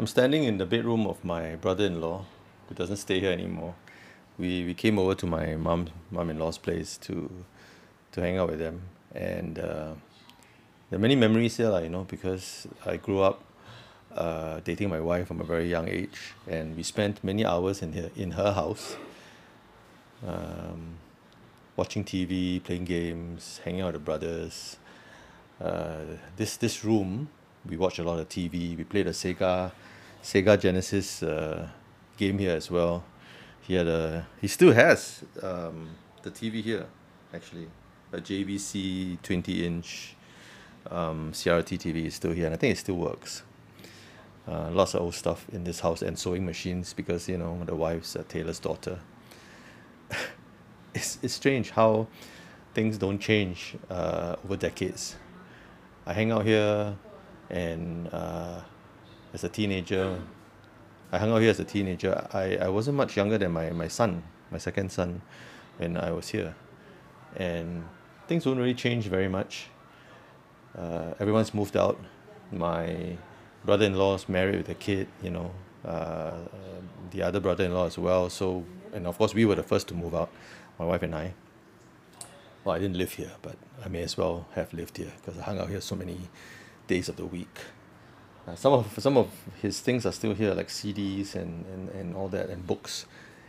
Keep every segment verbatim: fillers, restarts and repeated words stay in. I'm standing in the bedroom of my brother-in-law, who doesn't stay here anymore. We, we came over to my mom, mom-in-law's place to to hang out with them. And uh, there are many memories here, you know, because I grew up uh, dating my wife from a very young age. And we spent many hours in her, in her house, um, watching T V, playing games, hanging out with brothers. Uh, this, this room, we watched a lot of T V. We played a Sega, Sega Genesis uh, game here as well. He had a, he still has um, the T V here, actually, a J V C twenty inch um, C R T T V is still here, and I think it still works. Uh, lots of old stuff in this house, and sewing machines, because you know the wife's a tailor's daughter. it's it's strange how things don't change uh, over decades. I hang out here, and uh, as a teenager. I hung out here as a teenager. I, I wasn't much younger than my, my son, my second son, when I was here. And things don't really change very much. Uh, everyone's moved out. My brother-in-law's married with a kid, you know, uh, the other brother-in-law as well. So, and of course, we were the first to move out, my wife and I. Well, I didn't live here, but I may as well have lived here because I hung out here so many days of the week. Uh, some of some of his things are still here, like C Ds and, and, and all that, and books.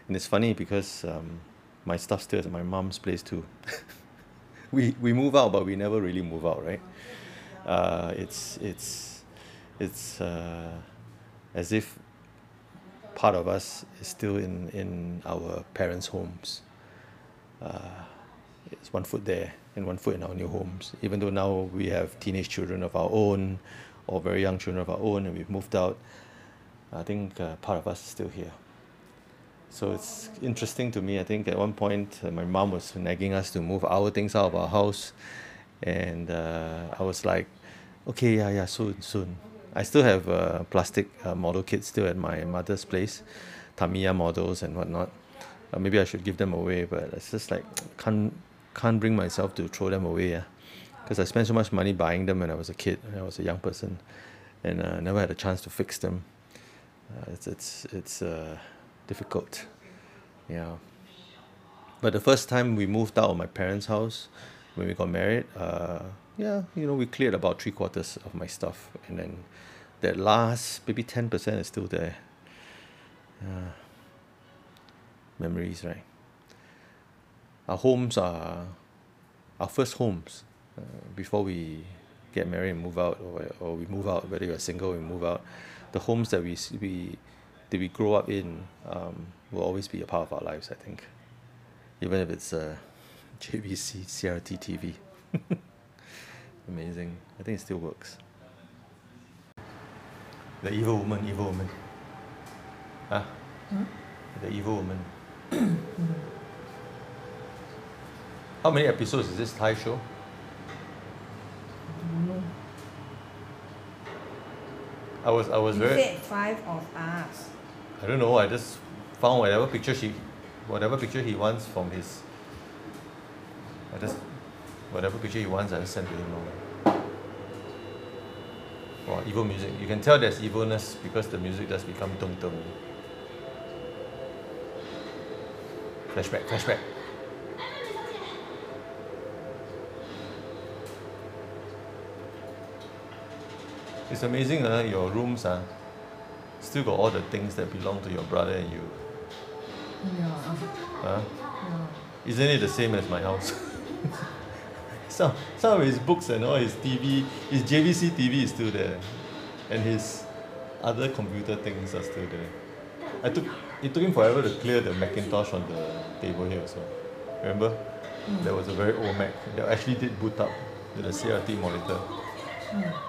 And it's funny because um, my stuff still is at my mom's place too. we we move out, but we never really move out, right? Uh, it's it's it's uh, as if part of us is still in in our parents' homes. Uh, it's one foot there and one foot in our new homes, even though now we have teenage children of our own. Or very young children of our own, and we've moved out. I think uh, part of us is still here. So it's interesting to me. I think at one point uh, my mom was nagging us to move our things out of our house, and uh, I was like, okay, yeah, yeah, soon, soon. I still have uh, plastic uh, model kits still at my mother's place, Tamiya models and whatnot. Uh, maybe I should give them away, but it's just like can't can't bring myself to throw them away. Yeah. Because I spent so much money buying them when I was a kid, when I was a young person, and I uh, never had a chance to fix them. Uh, it's it's it's uh, difficult, yeah. But the first time we moved out of my parents' house, when we got married, uh, yeah, you know, we cleared about three quarters of my stuff, and then that last maybe ten percent is still there. Uh, memories, right? Our homes are our first homes. Uh, before we get married and move out, or, or we move out, whether you're single, we move out, the homes that we we that we grow up in um, will always be a part of our lives, I think, even if it's a J V C C R T T V. Amazing. I think it still works. The evil woman, evil woman. Huh? Hmm? The evil woman. How many episodes is this Thai show? I was, I was you very... said five of us. I don't know, I just found whatever picture she... Whatever picture he wants from his... I just... Whatever picture he wants, I just sent to him over. Wow, evil music. You can tell there's evilness because the music does become tung tung. Flashback, flashback. It's amazing, huh? Your rooms uh, still got all the things that belong to your brother and you. Yeah. Huh? Yeah. Isn't it the same as my house? some, some of his books and all his T V, his J V C T V is still there. And his other computer things are still there. I took, it took him forever to clear the Macintosh on the table here also. Remember? Mm. There was a very old Mac that actually did boot up to the C R T monitor. Mm.